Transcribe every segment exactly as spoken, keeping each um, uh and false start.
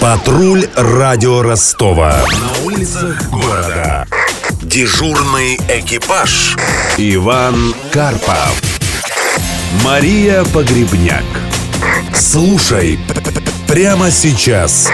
Патруль Радио Ростова. На улицах города. Дежурный экипаж. Иван Карпов. Мария Погребняк. Слушай прямо сейчас.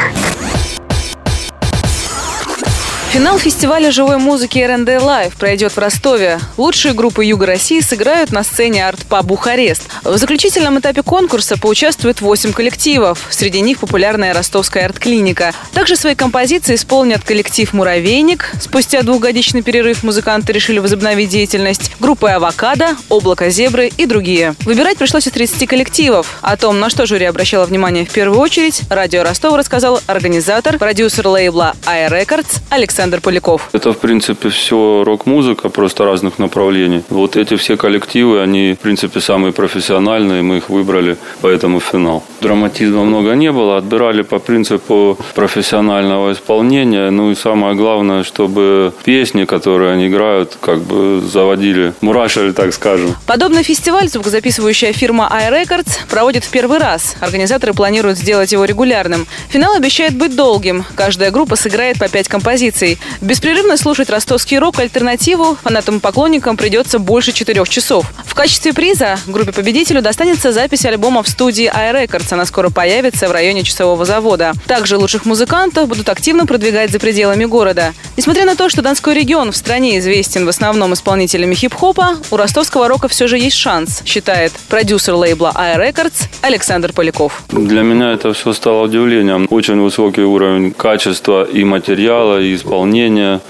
Финал фестиваля живой музыки эр эн дэ лайв пройдет в Ростове. Лучшие группы Юга России сыграют на сцене арт-паб «Бухарест». В заключительном этапе конкурса поучаствуют восемь коллективов. Среди них популярная ростовская арт-клиника. Также свои композиции исполнят коллектив «Муравейник». Спустя двухгодичный перерыв музыканты решили возобновить деятельность. Группы «Авокадо», «Облако зебры» и другие. Выбирать пришлось из тридцати коллективов. О том, на что жюри обращало внимание в первую очередь, Радио Ростова рассказал организатор, продюсер лейбла iRecords Александр Поляков. Это, в принципе, все рок-музыка, просто разных направлений. Вот эти все коллективы, они, в принципе, самые профессиональные, мы их выбрали, поэтому финал. Драматизма много не было, отбирали по принципу профессионального исполнения, ну и самое главное, чтобы песни, которые они играют, как бы заводили, мурашили, так скажем. Подобный фестиваль звукозаписывающая фирма iRecords проводит в первый раз. Организаторы планируют сделать его регулярным. Финал обещает быть долгим. Каждая группа сыграет по пять композиций. Беспрерывно слушать ростовский рок, альтернативу фанатам и поклонникам придется больше четырех часов. В качестве приза группе-победителю достанется запись альбома в студии iRecords. Она скоро появится в районе часового завода. Также лучших музыкантов будут активно продвигать за пределами города. Несмотря на то, что Донской регион в стране известен в основном исполнителями хип-хопа, у ростовского рока все же есть шанс, считает продюсер лейбла iRecords Александр Поляков. Для меня это все стало удивлением. Очень высокий уровень качества и материала, и исполнения.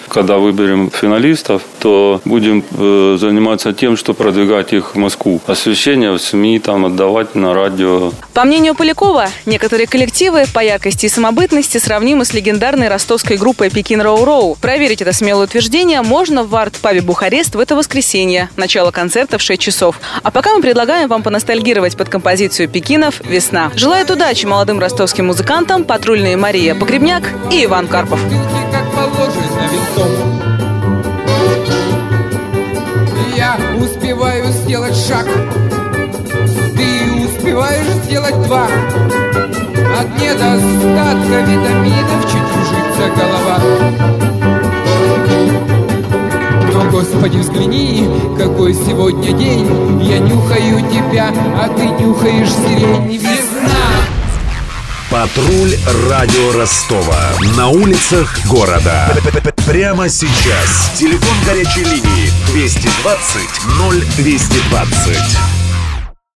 Когда выберем финалистов, то будем э, заниматься тем, что продвигать их в Москву. Освещение в СМИ, там, отдавать на радио. По мнению Полякова, некоторые коллективы по яркости и самобытности сравнимы с легендарной ростовской группой «Пекин Роу-Роу». Проверить это смелое утверждение можно в арт-пабе «Бухарест» в это воскресенье. Начало концерта в шесть часов. А пока мы предлагаем вам поностальгировать под композицию «Пекинов. Весна». Желает удачи молодым ростовским музыкантам патрульные Мария Погребняк и Иван Карпов. Я успеваю сделать шаг, ты успеваешь сделать два. От недостатка витаминов чуть кружится голова. Но, Господи, взгляни, какой сегодня день. Я нюхаю тебя, а ты нюхаешь сирень. Весна! Патруль Радио Ростова. На улицах города. Прямо сейчас. Телефон горячей линии двести двадцать ноль двести двадцать.